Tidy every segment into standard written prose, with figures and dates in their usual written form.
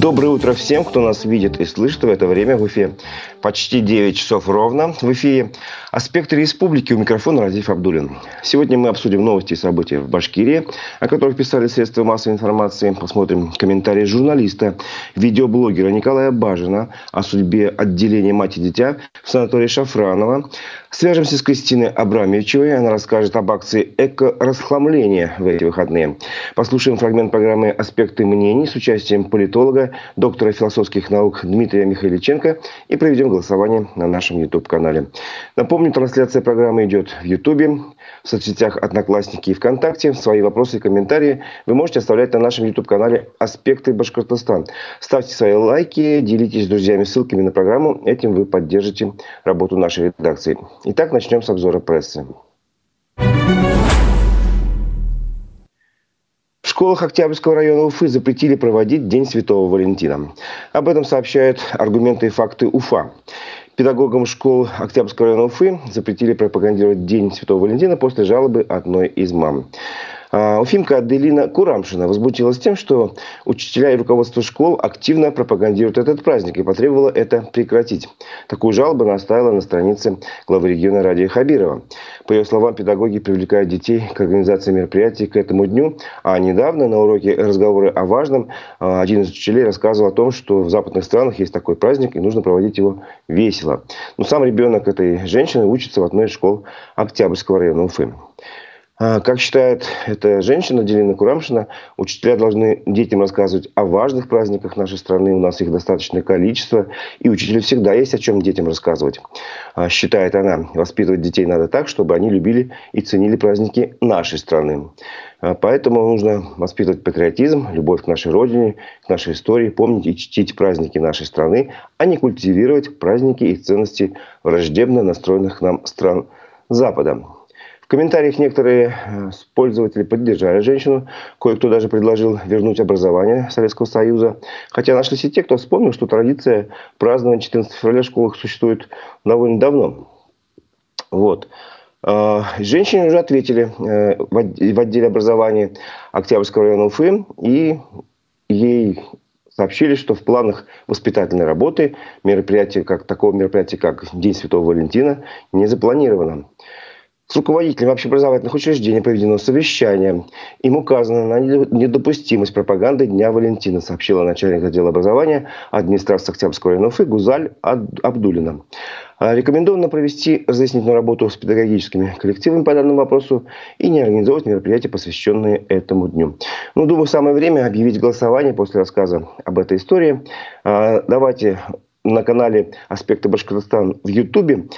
Доброе утро всем, кто нас видит и слышит в это время в Уфе. Почти 9 часов ровно в Уфе. О спектре республики у микрофона Разиф Абдуллин. Сегодня мы обсудим новости и события в Башкирии, о которых писали средства массовой информации. Посмотрим комментарии журналиста, видеоблогера Николая Бажина о судьбе отделения «Мать и дитя» в санатории Шафраново. Свяжемся с Кристиной Абрамичевой. Она расскажет об акции «Эко расхламление» в эти выходные. Послушаем фрагмент программы «Аспекты мнений» с участием политолога, доктора философских наук Дмитрия Михайличенко и проведем голосование на нашем YouTube-канале. Напомню, трансляция программы идет в YouTube, в соцсетях «Одноклассники» и ВКонтакте. Свои вопросы и комментарии вы можете оставлять на нашем YouTube-канале «Аспекты Башкортостан». Ставьте свои лайки, делитесь с друзьями ссылками на программу. Этим вы поддержите работу нашей редакции. Итак, начнем с обзора прессы. В школах Октябрьского района Уфы запретили проводить День Святого Валентина. Об этом сообщают «Аргументы и факты. Уфа». Педагогам школ Октябрьского района Уфы запретили пропагандировать День Святого Валентина после жалобы одной из мам. Уфимка Аделина Курамшина возмутилась тем, что учителя и руководство школ активно пропагандируют этот праздник и потребовала это прекратить. Такую жалобу она оставила на странице главы региона Радия Хабирова. По ее словам, педагоги привлекают детей к организации мероприятий к этому дню. А недавно на уроке «Разговоры о важном» один из учителей рассказывал о том, что в западных странах есть такой праздник и нужно проводить его весело. Но сам ребенок этой женщины учится в одной из школ Октябрьского района Уфы. Как считает эта женщина, Аделина Курамшина, учителя должны детям рассказывать о важных праздниках нашей страны. У нас их достаточное количество, и учителю всегда есть о чем детям рассказывать. Считает она, воспитывать детей надо так, чтобы они любили и ценили праздники нашей страны. Поэтому нужно воспитывать патриотизм, любовь к нашей родине, к нашей истории, помнить и чтить праздники нашей страны, а не культивировать праздники и ценности враждебно настроенных к нам стран Запада. В комментариях некоторые пользователи поддержали женщину. Кое-кто даже предложил вернуть образование Советского Союза. Хотя нашлись и те, кто вспомнил, что традиция празднования 14 февраля в школах существует довольно давно. Вот. Женщине уже ответили в отделе образования Октябрьского района Уфы. И ей сообщили, что в планах воспитательной работы такого мероприятия, как День Святого Валентина, не запланировано. С руководителями общеобразовательных учреждений проведено совещание. Им указано на недопустимость пропаганды Дня Валентина, сообщила начальник отдела образования администрации Октябрьского района Уфы Гузаль Абдуллина. Рекомендовано провести разъяснительную работу с педагогическими коллективами по данному вопросу и не организовывать мероприятия, посвященные этому дню. Ну, думаю, самое время объявить голосование после рассказа об этой истории. Давайте на канале «Аспекты Башкортостана» в Ютубе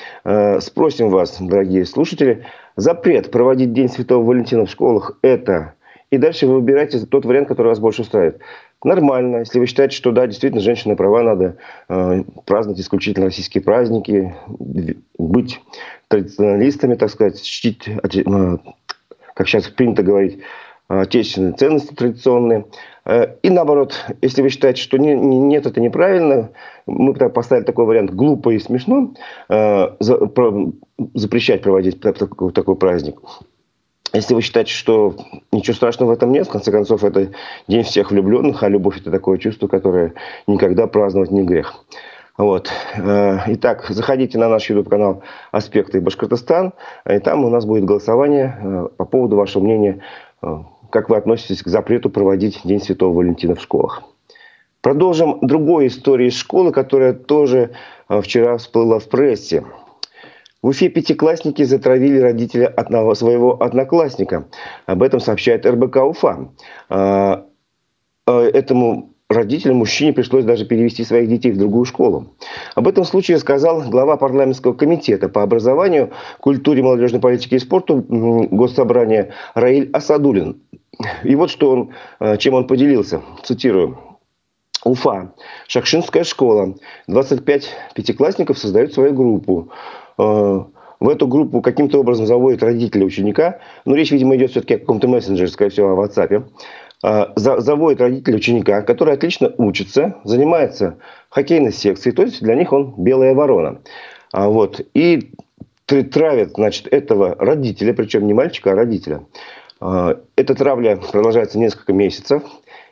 спросим вас, дорогие слушатели, запрет проводить День Святого Валентина в школах – это… И дальше вы выбираете тот вариант, который вас больше устраивает. Нормально, если вы считаете, что да, действительно, женщина права, надо праздновать исключительно российские праздники, быть традиционалистами, так сказать, чтить, как сейчас принято говорить, отечественные ценности традиционные. И наоборот, если вы считаете, что нет, это неправильно, мы поставили такой вариант глупо и смешно, запрещать проводить такой праздник. Если вы считаете, что ничего страшного в этом нет, в конце концов, это день всех влюбленных, а любовь – это такое чувство, которое никогда праздновать не грех. Вот. Итак, заходите на наш YouTube-канал «Аспекты Башкортостан», и там у нас будет голосование по поводу вашего мнения, как вы относитесь к запрету проводить День Святого Валентина в школах. Продолжим другой историей из школы, которая тоже вчера всплыла в прессе. В Уфе пятиклассники затравили родителя своего одноклассника. Об этом сообщает РБК-Уфа. Этому родителям, мужчине, пришлось даже перевести своих детей в другую школу. Об этом случае сказал глава парламентского комитета по образованию, культуре, молодежной политике и спорту Госсобрания Раиль Асадуллин. И вот чем он поделился. Цитирую. Уфа. Шакшинская школа. 25 пятиклассников создают свою группу. В эту группу каким-то образом заводят родители ученика. Но речь, видимо, идет все-таки о каком-то мессенджере, скорее всего, о WhatsApp. Заводит родителя ученика, который отлично учится, занимается хоккейной секцией, то есть для них он белая ворона. Вот. И травят, значит, этого родителя, причем не мальчика, а родителя. Эта травля продолжается несколько месяцев.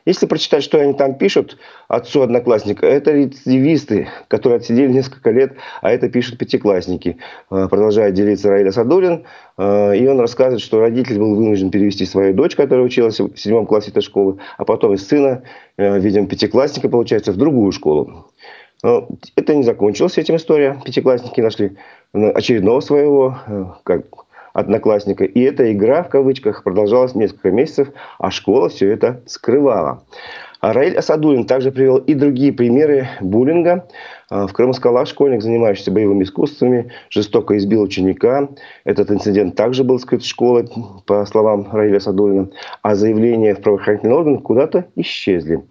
Если прочитать, что они там пишут, отцу одноклассника, это рецидивисты, которые отсидели несколько лет, а это пишут пятиклассники. Продолжает делиться Раиль Асадуллин. И он рассказывает, что родитель был вынужден перевести свою дочь, которая училась в 7 классе этой школы, а потом из сына, видимо, пятиклассника, получается, в другую школу. Но это не закончилось этим история. Пятиклассники нашли очередного своего одноклассника. И эта игра, в кавычках, продолжалась несколько месяцев, а школа все это скрывала. Раиль Асадуллин также привел и другие примеры буллинга. В Крымскалах школьник, занимающийся боевыми искусствами, жестоко избил ученика. Этот инцидент также был скрыт в школе, по словам Раиля Асадуллина. А заявления в правоохранительные органы куда-то исчезли.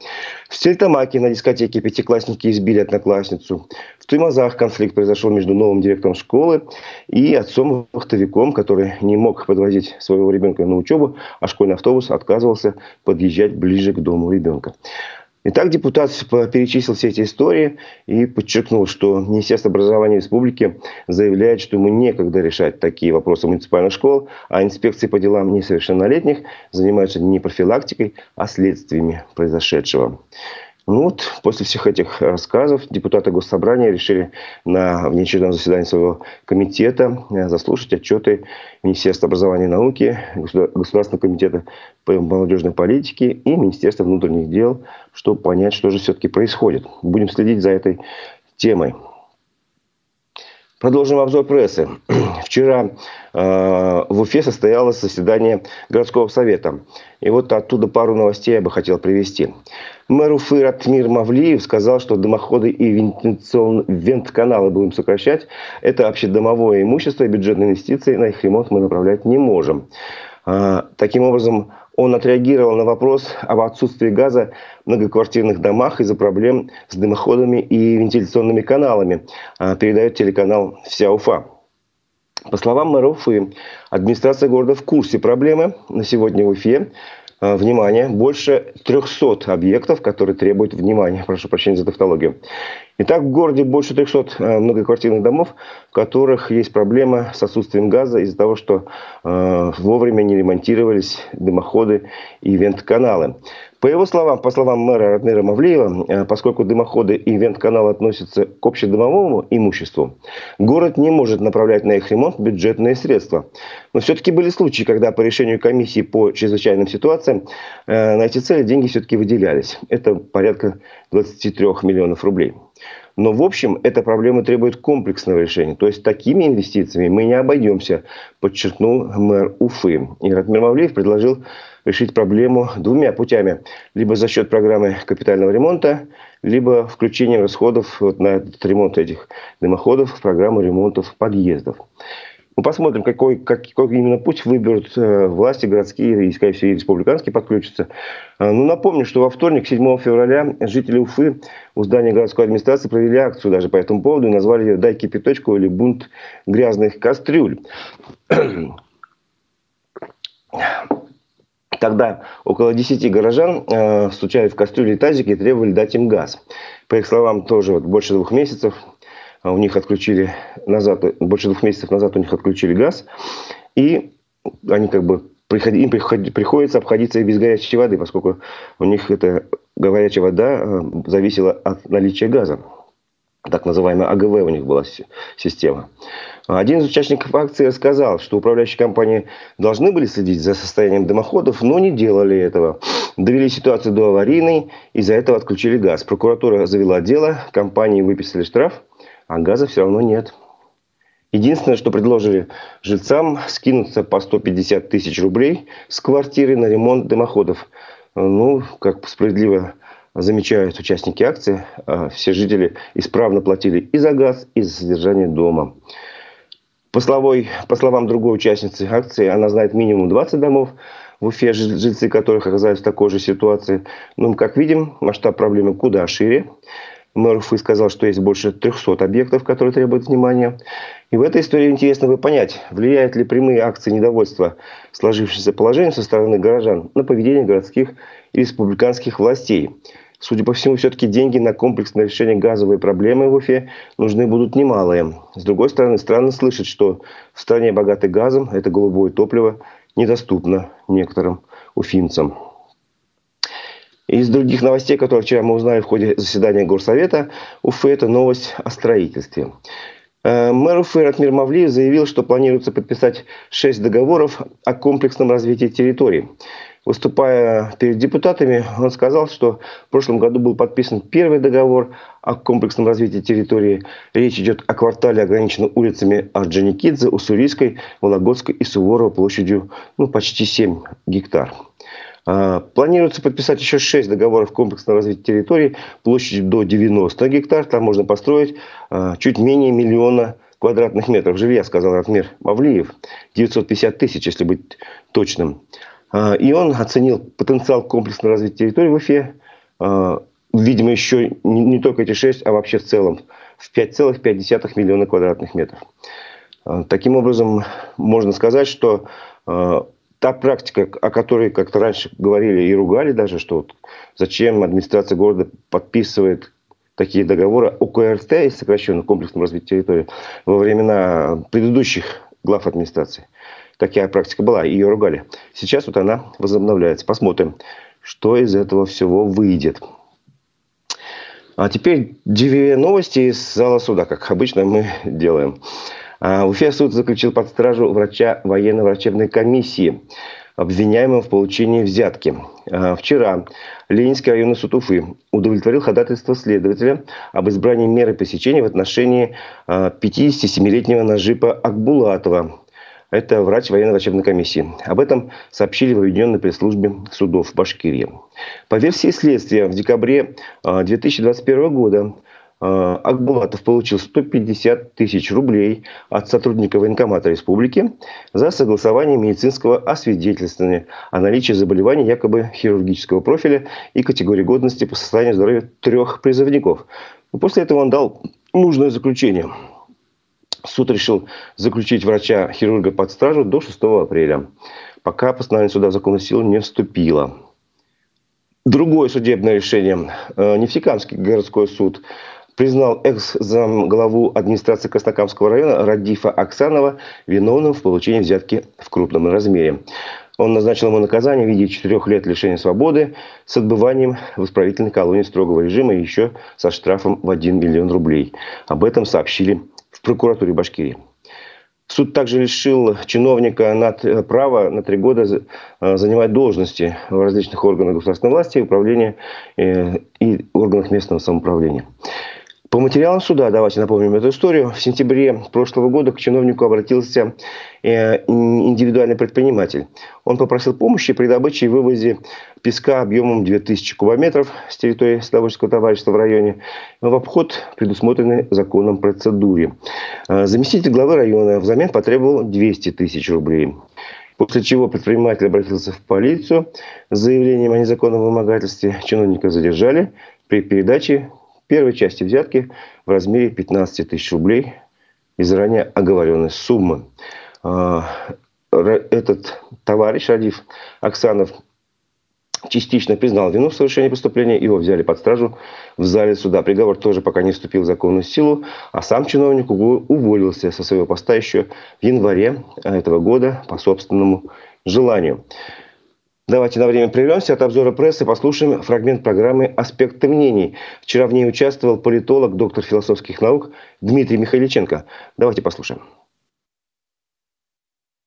В Тельтамаке на дискотеке пятиклассники избили одноклассницу. В Туймазах конфликт произошел между новым директором школы и отцом-вахтовиком, который не мог подвозить своего ребенка на учебу, а школьный автобус отказывался подъезжать ближе к дому ребенка. Итак, депутат перечислил все эти истории и подчеркнул, что Министерство образования республики заявляет, что ему некогда решать такие вопросы муниципальных школ, а инспекции по делам несовершеннолетних занимаются не профилактикой, а следствиями произошедшего. Ну вот, после всех этих рассказов депутаты Госсобрания решили на внеочередном заседании своего комитета заслушать отчеты Министерства образования и науки, Государственного комитета по молодежной политике и Министерства внутренних дел, чтобы понять, что же все-таки происходит. Будем следить за этой темой. Продолжим обзор прессы. Вчера в Уфе состоялось заседание городского совета. И вот оттуда пару новостей я бы хотел привести. Мэр Уфы Ратмир Мавлиев сказал, что дымоходы и вентканалы будем сокращать. Это общедомовое имущество и бюджетные инвестиции. На их ремонт мы направлять не можем. Таким образом, он отреагировал на вопрос об отсутствии газа в многоквартирных домах из-за проблем с дымоходами и вентиляционными каналами, передает телеканал «Вся Уфа». По словам мэра Уфы, администрация города в курсе проблемы. На сегодня в Уфе, внимание, больше 300 объектов, которые требуют внимания. Прошу прощения за тавтологию. Итак, в городе больше 300 многоквартирных домов, в которых есть проблема с отсутствием газа из-за того, что вовремя не ремонтировались дымоходы и вентканалы. По его словам, по словам мэра Ратмира Мавлиева, поскольку дымоходы и вентканалы относятся к общедомовому имуществу, город не может направлять на их ремонт бюджетные средства. Но все-таки были случаи, когда по решению комиссии по чрезвычайным ситуациям на эти цели деньги все-таки выделялись. Это порядка 23 миллионов рублей. Но в общем эта проблема требует комплексного решения. То есть такими инвестициями мы не обойдемся, подчеркнул мэр Уфы. И Ратмир Мавлиев предложил решить проблему двумя путями. Либо за счет программы капитального ремонта, либо включением расходов на этот ремонт этих дымоходов в программу ремонтов подъездов. Мы посмотрим, какой именно путь выберут власти городские и, скорее всего, и республиканские подключатся. Ну, напомню, что во вторник, 7 февраля, жители Уфы у здания городской администрации провели акцию даже по этому поводу и назвали ее «Дай кипяточку» или «Бунт грязных кастрюль». Тогда около 10 горожан стучали в кастрюли и тазики и требовали дать им газ. По их словам, тоже больше 2 месяцев. У них отключили назад, больше 2 месяцев назад у них отключили газ, и они им приходится обходиться и без горячей воды, поскольку у них эта горячая вода зависела от наличия газа. Так называемая АГВ у них была система. Один из участников акции рассказал, что управляющие компании должны были следить за состоянием дымоходов, но не делали этого. Довели ситуацию до аварийной, из-за этого отключили газ. Прокуратура завела дело, компании выписали штраф, а газа все равно нет. Единственное, что предложили жильцам, скинуться по 150 тысяч рублей с квартиры на ремонт дымоходов. Ну, как справедливо замечают участники акции, все жители исправно платили и за газ, и за содержание дома. По словам другой участницы акции, она знает минимум 20 домов в Уфе, жильцы которых оказались в такой же ситуации. Но, как видим, масштаб проблемы куда шире. Мэр Уфы сказал, что есть больше 300 объектов, которые требуют внимания. И в этой истории интересно бы понять, влияют ли прямые акции недовольства сложившимся положением со стороны горожан на поведение городских и республиканских властей. Судя по всему, все-таки деньги на комплексное решение газовой проблемы в Уфе нужны будут немалые. С другой стороны, странно слышать, что в стране, богатой газом, это голубое топливо недоступно некоторым уфимцам. Из других новостей, которые вчера мы узнали в ходе заседания Горсовета Уфы, это новость о строительстве. Мэр Уфы Ратмир Мавлиев заявил, что планируется подписать 6 договоров о комплексном развитии территории. Выступая перед депутатами, он сказал, что в прошлом году был подписан первый договор о комплексном развитии территории. Речь идет о квартале, ограниченном улицами Орджоникидзе, Уссурийской, Вологодской и Суворова площадью почти 7 гектар. Планируется подписать еще 6 договоров комплексного развития территории площадью до 90 гектар. Там можно построить чуть менее 1 миллиона квадратных метров жилья, сказал Ратмир Мавлиев. 950 тысяч, если быть точным. И он оценил потенциал комплексного развития территории в Уфе. Видимо, еще не только эти 6, а вообще в целом в 5,5 миллиона квадратных метров. Таким образом, можно сказать, что та практика, о которой как-то раньше говорили и ругали даже, что вот зачем администрация города подписывает такие договоры ОКРТ, сокращенно комплексного развития территории, во времена предыдущих глав администрации. Такая практика была, ее ругали. Сейчас вот она возобновляется. Посмотрим, что из этого всего выйдет. А теперь 2 новости из зала суда, как обычно мы делаем. В Уфе суд заключил под стражу врача военно-врачебной комиссии, обвиняемого в получении взятки. Вчера Ленинский районный суд Уфы удовлетворил ходатайство следователя об избрании меры пресечения в отношении 57-летнего Нажипа Акбулатова. Это врач военно-врачебной комиссии. Об этом сообщили в объединенной пресс-службе судов Башкирии. По версии следствия, в декабре 2021 года Акбулатов получил 150 тысяч рублей от сотрудника военкомата республики за согласование медицинского освидетельствования о наличии заболеваний якобы хирургического профиля и категории годности по состоянию здоровья 3 призывников. После этого он дал нужное заключение. Суд решил заключить врача-хирурга под стражу до 6 апреля, пока постановление суда в законную силу не вступило. Другое судебное решение. Нефтекамский городской суд признал экс-замглаву администрации Краснокамского района Радифа Аксанова виновным в получении взятки в крупном размере. Он назначил ему наказание в виде 4 лет лишения свободы с отбыванием в исправительной колонии строгого режима и еще со штрафом в 1 миллион рублей. Об этом сообщили в прокуратуре Башкирии. Суд также лишил чиновника права на 3 года занимать должности в различных органах государственной власти, управления и органах местного самоуправления. По материалам суда, давайте напомним эту историю, в сентябре прошлого года к чиновнику обратился индивидуальный предприниматель. Он попросил помощи при добыче и вывозе песка объемом 2000 кубометров с территории садоводческого товарищества в районе в обход предусмотренной законом процедуре. Заместитель главы района взамен потребовал 200 тысяч рублей. После чего предприниматель обратился в полицию с заявлением о незаконном вымогательстве. Чиновника задержали при передаче первой части взятки в размере 15 тысяч рублей из ранее оговоренной суммы. Этот товарищ Радиф Аксанов частично признал вину в совершении преступления. Его взяли под стражу в зале суда. Приговор тоже пока не вступил в законную силу. А сам чиновник уволился со своего поста еще в январе этого года по собственному желанию. Давайте на время прервемся от обзора прессы, послушаем фрагмент программы «Аспекты мнений». Вчера в ней участвовал политолог, доктор философских наук Дмитрий Михайличенко. Давайте послушаем.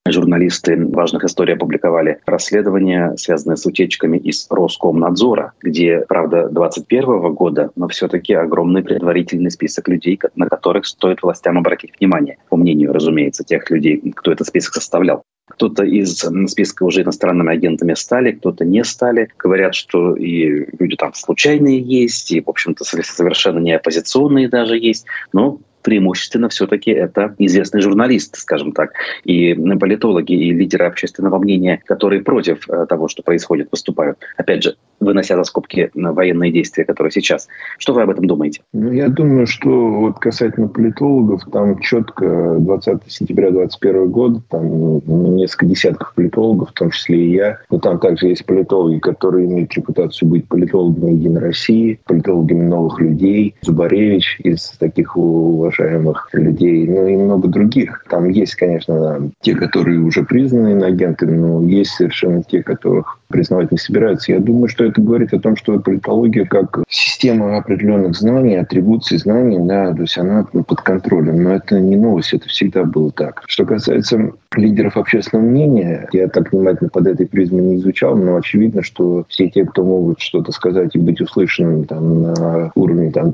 Журналисты «Важных историй» опубликовали расследования, связанные с утечками из Роскомнадзора, где, правда, 2021 года, но все-таки огромный предварительный список людей, на которых стоит властям обратить внимание. По мнению, разумеется, тех людей, кто этот список составлял. Кто-то из списка уже иностранными агентами стали, кто-то не стали. Говорят, что и люди там случайные есть, и, в общем-то, совершенно не оппозиционные даже есть, но преимущественно все-таки это известные журналисты, скажем так, и политологи, и лидеры общественного мнения, которые против того, что происходит, выступают. Опять же, вынося за скобки военные действия, которые сейчас. Что вы об этом думаете? Я думаю, что вот касательно политологов, там четко 20 сентября 2021 года, там несколько десятков политологов, в том числе и я, но там также есть политологи, которые имеют репутацию быть политологами Единой России, политологами новых людей, Зубаревич из таких уважаемых людей, ну и много других. Там есть, конечно, те, которые уже признаны иноагентами, но есть совершенно те, которых признавать не собираются. Я думаю, что это говорит о том, что политология как система определенных знаний, атрибуций знаний, да, то есть она под контролем. Но это не новость, это всегда было так. Что касается лидеров общественного мнения, я так внимательно под этой призмой не изучал, но очевидно, что все те, кто могут что-то сказать и быть услышанными там, на уровне там, 30-40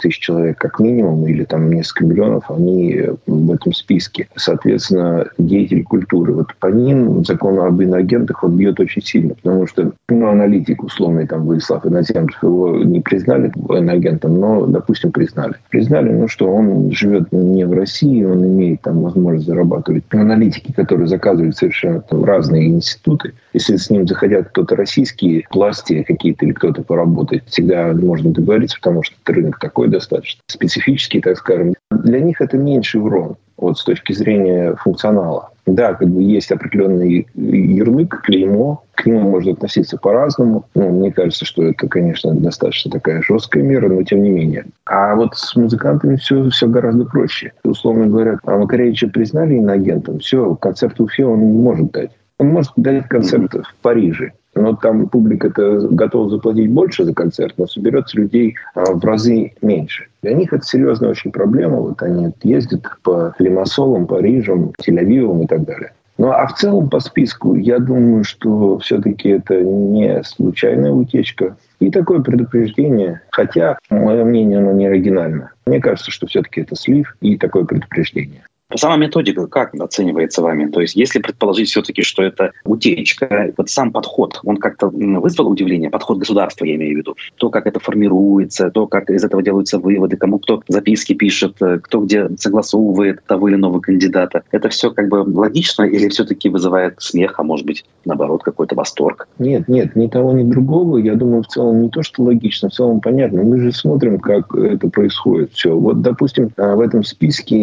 тысяч человек как минимум, или там несколько миллионов, они в этом списке. Соответственно, деятели культуры. Вот по ним закон об иноагентах он бьет очень сильно, потому что аналитик условный там Владислав Иноземцев, его не признали иноагентом, но, допустим, признали. Признали, ну что, он живет не в России, он имеет там возможность зарабатывать. Аналитики, которые заказывают совершенно там, разные институты, если с ним заходят кто-то российские власти какие-то или кто-то поработает, всегда можно договориться, потому что рынок такой достаточно специфический, так скажем. Для них это меньший урон вот, с точки зрения функционала. Да, как бы есть определенный ярлык, клеймо, к нему можно относиться по-разному. Ну, мне кажется, что это, конечно, достаточно такая жесткая мера, но тем не менее. А вот с музыкантами все гораздо проще. Условно говоря, а Макаревича признали иноагентом, все, концерт в Уфе он не может дать. Он может дать концерт в Париже, но там публика-то готова заплатить больше за концерт, но соберется людей в разы меньше. Для них это серьезная очень проблема. Вот они ездят по Лимассолам, Парижам, Тель-Авивам и так далее. Ну, а в целом по списку, я думаю, что все-таки это не случайная утечка. И такое предупреждение, хотя, мое мнение, оно не оригинально. Мне кажется, что все-таки это слив и такое предупреждение. Сама методика как оценивается вами? То есть если предположить все-таки, что это утечка, вот сам подход, он как-то вызвал удивление, подход государства, я имею в виду, то, как это формируется, то, как из этого делаются выводы, кому кто записки пишет, кто где согласовывает того или иного кандидата. Это все как бы логично или все-таки вызывает смех, а может быть, наоборот, какой-то восторг? Нет, ни того, ни другого. Я думаю, в целом не то, что логично, в целом понятно. Мы же смотрим, как это происходит все. Вот, допустим, в этом списке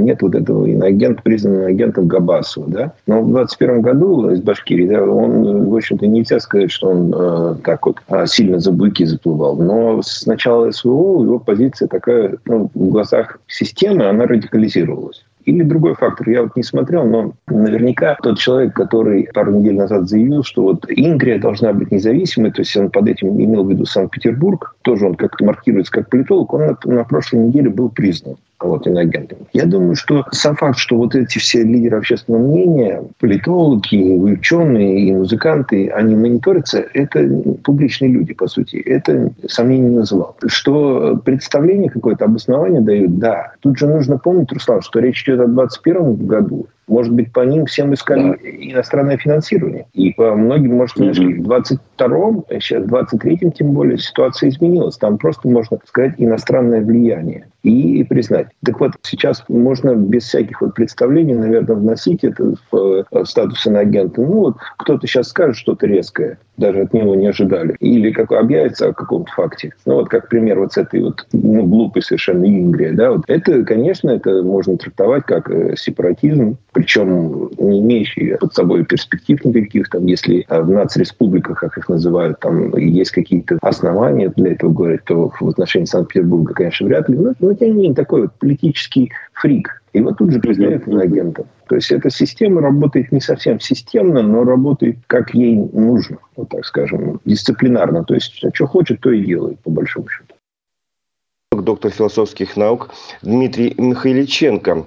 нет вот этого иноагента, признанного агентом Габасова, да. Но в 21 году из Башкирии, да, он, в общем-то, нельзя сказать, что он так вот сильно за быки заплывал. Но с начала СВО его позиция такая, ну, в глазах системы, она радикализировалась. Или другой фактор, я вот не смотрел, но наверняка тот человек, который пару недель назад заявил, что вот Ингрия должна быть независимой, то есть он под этим имел в виду Санкт-Петербург, тоже он как-то маркируется как политолог, он на прошлой неделе был признан вот иноагентом. Я думаю, что сам факт, что вот эти все лидеры общественного мнения, политологи, ученые и музыканты, они мониторятся, это публичные люди, по сути. Это сомнений не вызывал. Что представление какое-то, обоснование дают, да. Тут же нужно помнить, Руслан, что речь идет о 2021 году. Может быть, по ним всем искали иностранное финансирование. И по многим, может, нашли. В 22-м, сейчас в 23-м, тем более, ситуация изменилась. Там просто, можно сказать, иностранное влияние. И признать. Так вот, сейчас можно без всяких вот представлений, наверное, вносить это в статус иноагента. Ну вот, кто-то сейчас скажет что-то резкое, даже от него не ожидали. Или как объявится о каком-то факте. Ну вот, как пример вот с этой вот глупой совершенно Ингрии, да, вот. Это, конечно, это можно трактовать как сепаратизм, причем не имеющий под собой перспектив никаких. Там, если в нацреспубликах, как их называют, там есть какие-то основания для этого говорить, то в отношении Санкт-Петербурга, конечно, вряд ли. Но тем не менее, такой вот политический фрик. И вот тут же признают иноагентом. То есть эта система работает не совсем системно, но работает, как ей нужно, вот так скажем, дисциплинарно. То есть что хочет, то и делает, по большому счету. Доктор философских наук Дмитрий Михайличенко.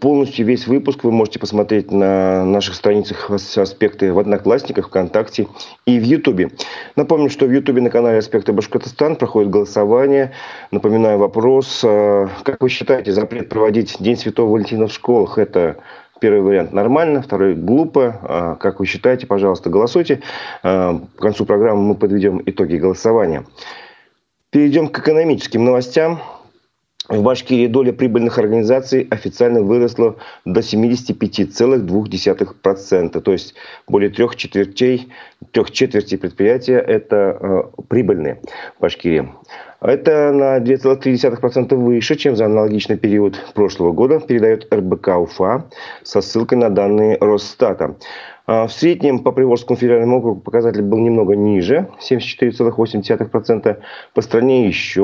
Полностью весь выпуск вы можете посмотреть на наших страницах «Аспекты» в «Одноклассниках», «ВКонтакте» и в Ютубе. Напомню, что в Ютубе на канале «Аспекты Башкортостан» проходит голосование. Напоминаю вопрос. Как вы считаете, запрет проводить День Святого Валентина в школах – это... Первый вариант нормально, второй глупо. Как вы считаете, пожалуйста, голосуйте. К концу программы мы подведем итоги голосования. Перейдем к экономическим новостям. В Башкирии доля прибыльных организаций официально выросла до 75,2%. То есть более трех четвертей предприятия это прибыльные в Башкирии. Это на 2,3% выше, чем за аналогичный период прошлого года, передает РБК-Уфа со ссылкой на данные Росстата. В среднем по Приволжскому федеральному округу показатель был немного ниже, 74,8%. По стране еще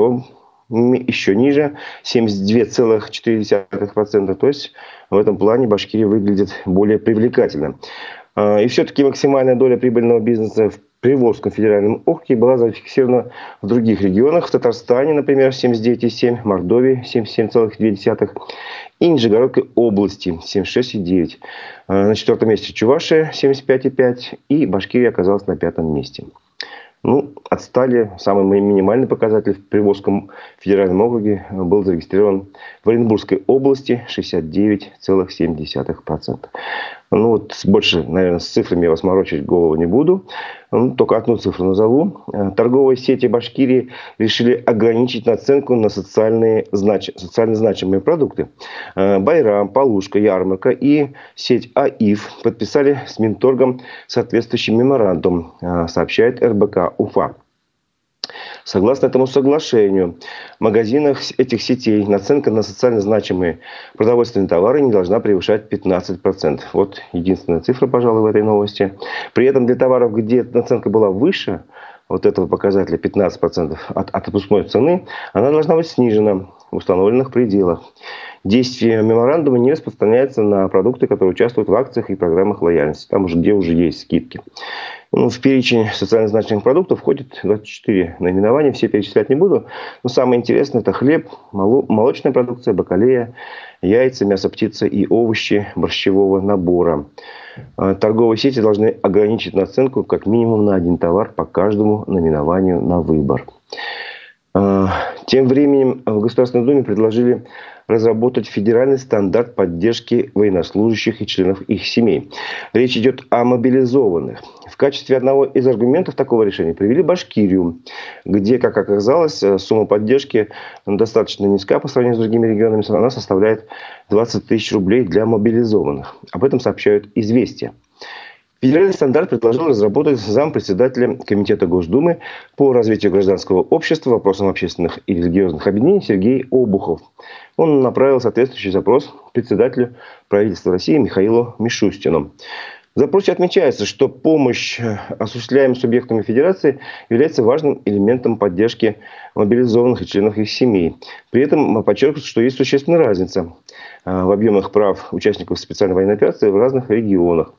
ниже, 72,4%. То есть в этом плане Башкирия выглядит более привлекательно. И все-таки максимальная доля прибыльного бизнеса в Приволжском федеральном округе была зафиксирована в других регионах. В Татарстане, например, 79,7, Мордовии 77,2 и Нижегородской области 76,9. На четвертом месте Чувашия 75,5 и Башкирия оказалась на пятом месте. Ну, отстали. Самый минимальный показатель в Приволжском федеральном округе был зарегистрирован в Оренбургской области 69,7%. Ну вот больше, наверное, с цифрами я вас морочить голову не буду. Ну, только одну цифру назову. Торговые сети Башкирии решили ограничить наценку на социально значимые продукты. Байрам, Полушка, Ярмарка и сеть АИФ подписали с Минторгом соответствующий меморандум, сообщает РБК-Уфа. Согласно этому соглашению, в магазинах этих сетей наценка на социально значимые продовольственные товары не должна превышать 15%. Вот единственная цифра, пожалуй, в этой новости. При этом для товаров, где наценка была выше вот этого показателя 15% от отпускной цены, она должна быть снижена в установленных пределах. Действие меморандума не распространяется на продукты, которые участвуют в акциях и программах лояльности, там уже, где уже есть скидки. Ну, в перечень социально значимых продуктов входит 24 наименования, все перечислять не буду. Но самое интересное – это хлеб, молочная продукция, бакалея, яйца, мясо птицы и овощи борщевого набора. Торговые сети должны ограничить наценку как минимум на один товар по каждому наименованию на выбор. Тем временем в Государственной Думе предложили разработать федеральный стандарт поддержки военнослужащих и членов их семей. Речь идет о мобилизованных. В качестве одного из аргументов такого решения привели Башкирию, где, как оказалось, сумма поддержки достаточно низка по сравнению с другими регионами. Она составляет 20 тысяч рублей для мобилизованных. Об этом сообщают «Известия». Федеральный стандарт предложил разработать зампредседателя Комитета Госдумы по развитию гражданского общества, вопросам общественных и религиозных объединений Сергей Обухов. Он направил соответствующий запрос председателю правительства России Михаилу Мишустину. В запросе отмечается, что помощь, осуществляемая субъектами Федерации, является важным элементом поддержки мобилизованных и членов их семей. При этом подчеркивается, что есть существенная разница в объемах прав участников специальной военной операции в разных регионах.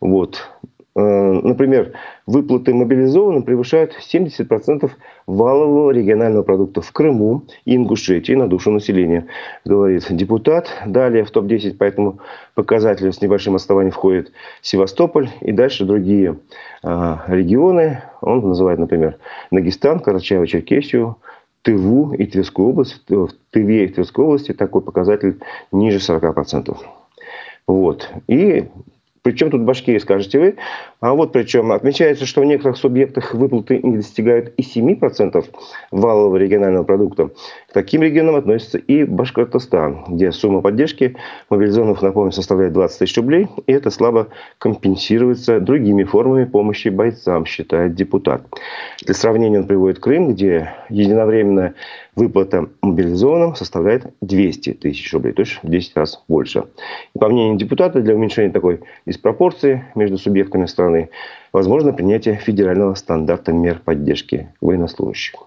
Вот. Например, выплаты мобилизованным превышают 70% валового регионального продукта в Крыму и Ингушетии на душу населения, говорит депутат. Далее в топ-10 по этому показателю с небольшим отставанием входит Севастополь и дальше другие регионы. Он называет, например, Дагестан, Карачаево-Черкесию, Тыву и Тверскую область. В Тыве и Тверской области такой показатель ниже 40%. Вот. И... Причем тут Башкирия, скажете вы. А вот причем отмечается, что в некоторых субъектах выплаты не достигают и 7% валового регионального продукта. К таким регионам относится и Башкортостан, где сумма поддержки мобилизованных, напомню, составляет 20 тысяч рублей. И это слабо компенсируется другими формами помощи бойцам, считает депутат. Для сравнения он приводит Крым, где единовременная выплата мобилизованным составляет 200 тысяч рублей, то есть в 10 раз больше. И по мнению депутата, для уменьшения такой диспропорции между субъектами страны возможно принятие федерального стандарта мер поддержки военнослужащих.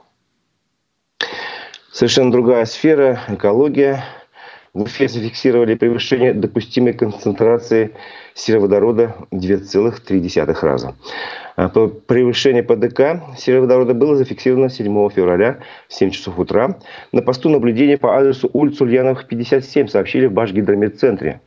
Совершенно другая сфера – экология. В Уфе зафиксировали превышение допустимой концентрации сероводорода в 2,3 раза. Превышение ПДК сероводорода было зафиксировано 7 февраля в 7 часов утра. На посту наблюдения по адресу улица Ульяновых, 57, сообщили в Башгидромедцентре.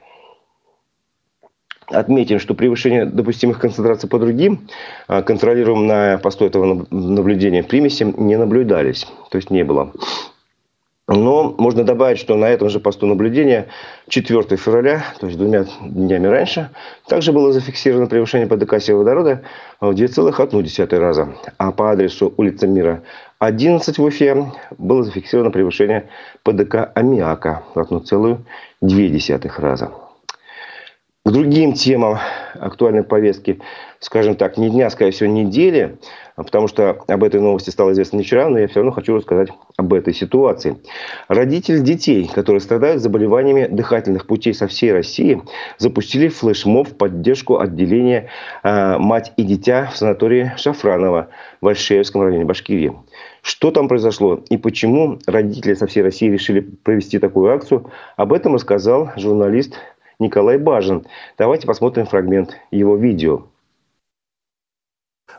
Отметим, что превышение допустимых концентраций по другим контролируемым на посту этого наблюдения примесям не наблюдались, то есть не было. Но можно добавить, что на этом же посту наблюдения 4 февраля, то есть 2 днями раньше, также было зафиксировано превышение ПДК сероводорода в 2,1 раза. А по адресу улица Мира, 11 в Уфе, было зафиксировано превышение ПДК аммиака в 1,2 раза. К другим темам актуальной повестки, скажем так, не дня, скорее всего, недели, потому что об этой новости стало известно не вчера, но я все равно хочу рассказать об этой ситуации. Родители детей, которые страдают заболеваниями дыхательных путей со всей России, запустили флешмоб в поддержку отделения «Мать и дитя» в санатории Шафраново в Ольшевском районе Башкирии. Что там произошло и почему родители со всей России решили провести такую акцию, об этом рассказал журналист Николай Бажин. Давайте посмотрим фрагмент его видео.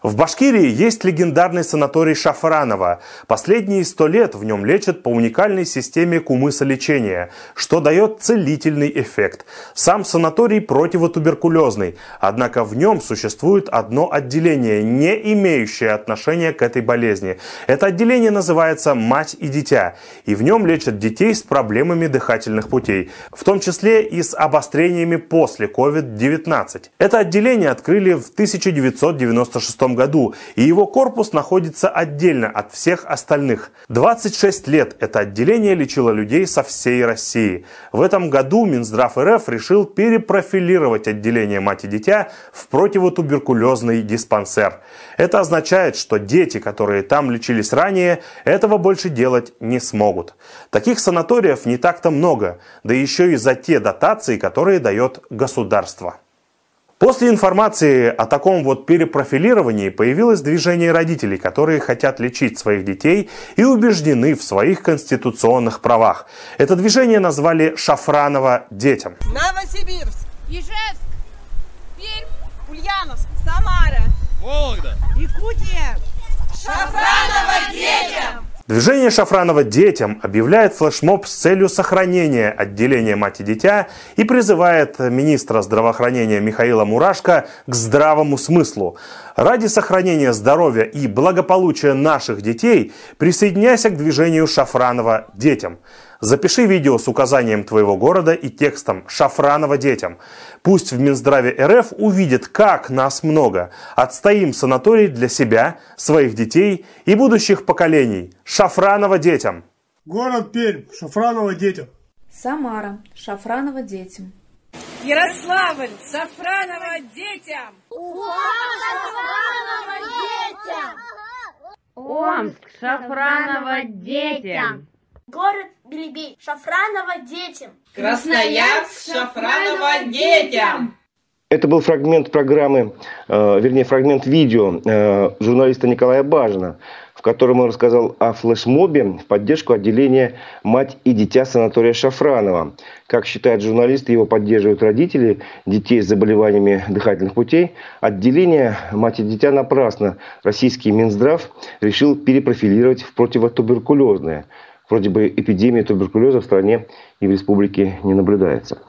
В Башкирии есть легендарный санаторий Шафраново. Последние 100 лет в нем лечат по уникальной системе кумысолечения, что дает целительный эффект. Сам санаторий противотуберкулезный, однако в нем существует одно отделение, не имеющее отношения к этой болезни. Это отделение называется «Мать и дитя», и в нем лечат детей с проблемами дыхательных путей, в том числе и с обострениями после COVID-19. Это отделение открыли в 1996 году, и его корпус находится отдельно от всех остальных. 26 лет это отделение лечило людей со всей России. В этом году Минздрав РФ решил перепрофилировать отделение «Мать и дитя» в противотуберкулезный диспансер. Это означает, что дети, которые там лечились ранее, этого больше делать не смогут. Таких санаториев не так-то много, да еще и за те дотации, которые дает государство. После информации о таком вот перепрофилировании появилось движение родителей, которые хотят лечить своих детей и убеждены в своих конституционных правах. Это движение назвали «Шафраново детям». Новосибирск, Ижевск, Пермь, Ульяновск, Самара, Вологда, Якутия. Шафраново детям! Движение «Шафраново детям» объявляет флешмоб с целью сохранения отделения «Мать и дитя» и призывает министра здравоохранения Михаила Мурашко к здравому смыслу. Ради сохранения здоровья и благополучия наших детей присоединяйся к движению «Шафраново детям». Запиши видео с указанием твоего города и текстом «Шафраново детям». Пусть в Минздраве РФ увидят, как нас много. Отстоим санаторий для себя, своих детей и будущих поколений. Шафраново детям. Город Пермь. Шафраново детям. Самара. Шафраново детям. Ярославль. Шафраново детям. Уфа. Шафраново детям. Омск. Шафраново детям. Город Белебей. Шафраново детям. Красноярск. Шафраново детям. Это был фрагмент программы, фрагмент видео журналиста Николая Бажина, в котором он рассказал о флешмобе в поддержку отделения «Мать и дитя» санатория Шафраново. Как считает журналист, его поддерживают родители детей с заболеваниями дыхательных путей. Отделение «Мать и дитя» напрасно российский Минздрав решил перепрофилировать в противотуберкулезное. Вроде бы эпидемия туберкулеза в стране и в республике не наблюдается.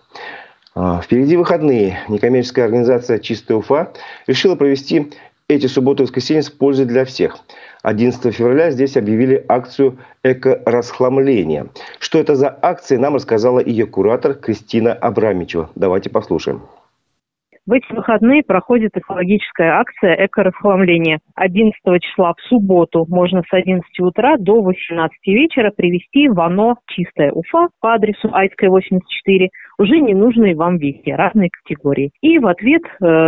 Впереди выходные. Некоммерческая организация «Чистая Уфа» решила провести эти субботы и воскресенья с пользой для всех. 11 февраля здесь объявили акцию «Эко расхламление». Что это за акция, нам рассказала ее куратор Кристина Абрамичева. Давайте послушаем. В эти выходные проходит экологическая акция «Эко расхламление». 11 числа в субботу можно с 11 утра до 18 вечера привезти в ОНО «Чистая Уфа» по адресу Айская, 84, уже ненужные вам вещи, разные категории. И в ответ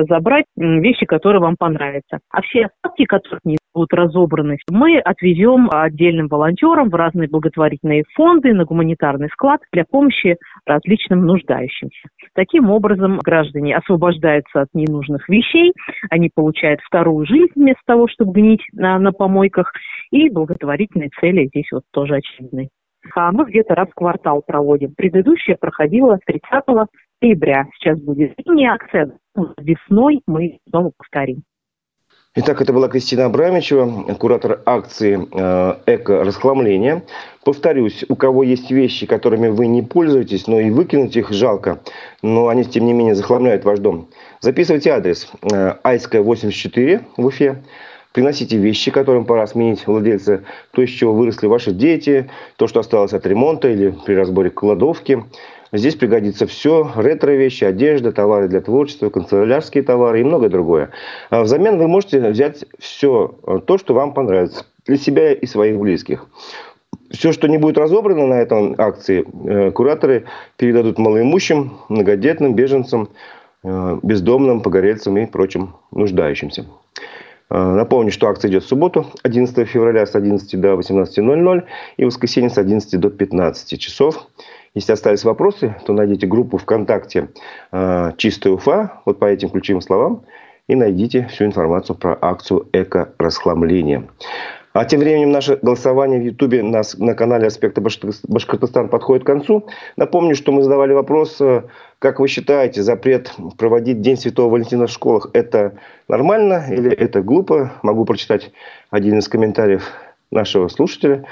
забрать вещи, которые вам понравятся. А все остатки, которые не будут разобраны, мы отвезем отдельным волонтерам в разные благотворительные фонды, на гуманитарный склад для помощи различным нуждающимся. Таким образом, граждане освобождаются от ненужных вещей, они получают вторую жизнь вместо того, чтобы гнить на помойках, и благотворительные цели здесь вот тоже очевидны. А мы где-то раз в квартал проводим. Предыдущая проходила 30 ноября. Сейчас будет не акция, весной мы снова повторим. Итак, это была Кристина Абрамичева, куратор акции «Эко расхламление». Повторюсь, у кого есть вещи, которыми вы не пользуетесь, но и выкинуть их жалко, но они, тем не менее, захламляют ваш дом. Записывайте адрес Айская, 84 в Уфе. Приносите вещи, которым пора сменить владельца, то, из чего выросли ваши дети, то, что осталось от ремонта или при разборе кладовки. Здесь пригодится все: ретро-вещи, одежда, товары для творчества, канцелярские товары и многое другое. Взамен вы можете взять все то, что вам понравится, для себя и своих близких. Все, что не будет разобрано на этой акции, кураторы передадут малоимущим, многодетным, беженцам, бездомным, погорельцам и прочим нуждающимся. Напомню, что акция идет в субботу, 11 февраля с 11 до 18:00 и в воскресенье с 11 до 15 часов. Если остались вопросы, то найдите группу ВКонтакте «Чистая Уфа», вот по этим ключевым словам, и найдите всю информацию про акцию «Эко расхламление». А тем временем наше голосование в Ютубе на канале «Аспекты Башкортостан» подходит к концу. Напомню, что мы задавали вопрос, как вы считаете, запрет проводить День Святого Валентина в школах – это нормально или это глупо? Могу прочитать один из комментариев нашего слушателя.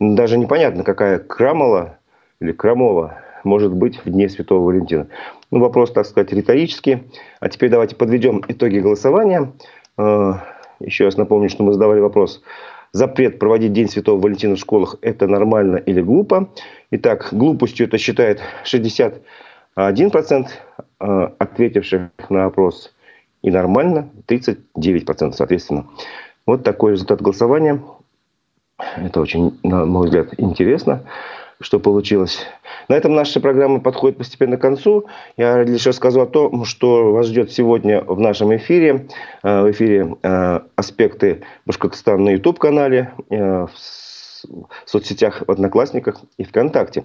Даже непонятно, какая крамола или крамова может быть в Дне Святого Валентина. Ну, вопрос, так сказать, риторический. А теперь давайте подведем итоги голосования. Еще раз напомню, что мы задавали вопрос: запрет проводить День Святого Валентина в школах – это нормально или глупо? Итак, глупостью это считает 61% ответивших на опрос, и нормально 39%, соответственно. Вот такой результат голосования. Это очень, на мой взгляд, интересно, что получилось. На этом наша программа подходит постепенно к концу. Я лишь расскажу о том, что вас ждет сегодня в нашем эфире. В эфире «Аспекты Башкортостана» на YouTube-канале, в соцсетях в Одноклассниках и ВКонтакте.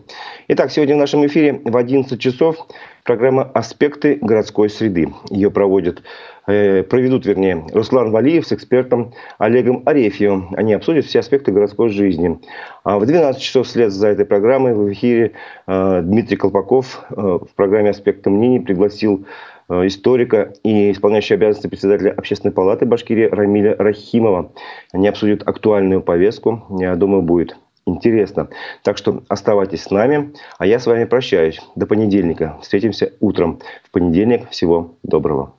Итак, сегодня в нашем эфире в 11 часов программа «Аспекты городской среды». Ее проведут Руслан Валиев с экспертом Олегом Арефьевым. Они обсудят все аспекты городской жизни. А в 12 часов вслед за этой программой в эфире Дмитрий Колпаков в программе «Аспекты мнений» пригласил историка и исполняющего обязанности председателя Общественной палаты Башкирии Рамиля Рахимова. Они обсудят актуальную повестку. Я думаю, будет интересно. Так что оставайтесь с нами. А я с вами прощаюсь. До понедельника. Встретимся утром. В понедельник. Всего доброго.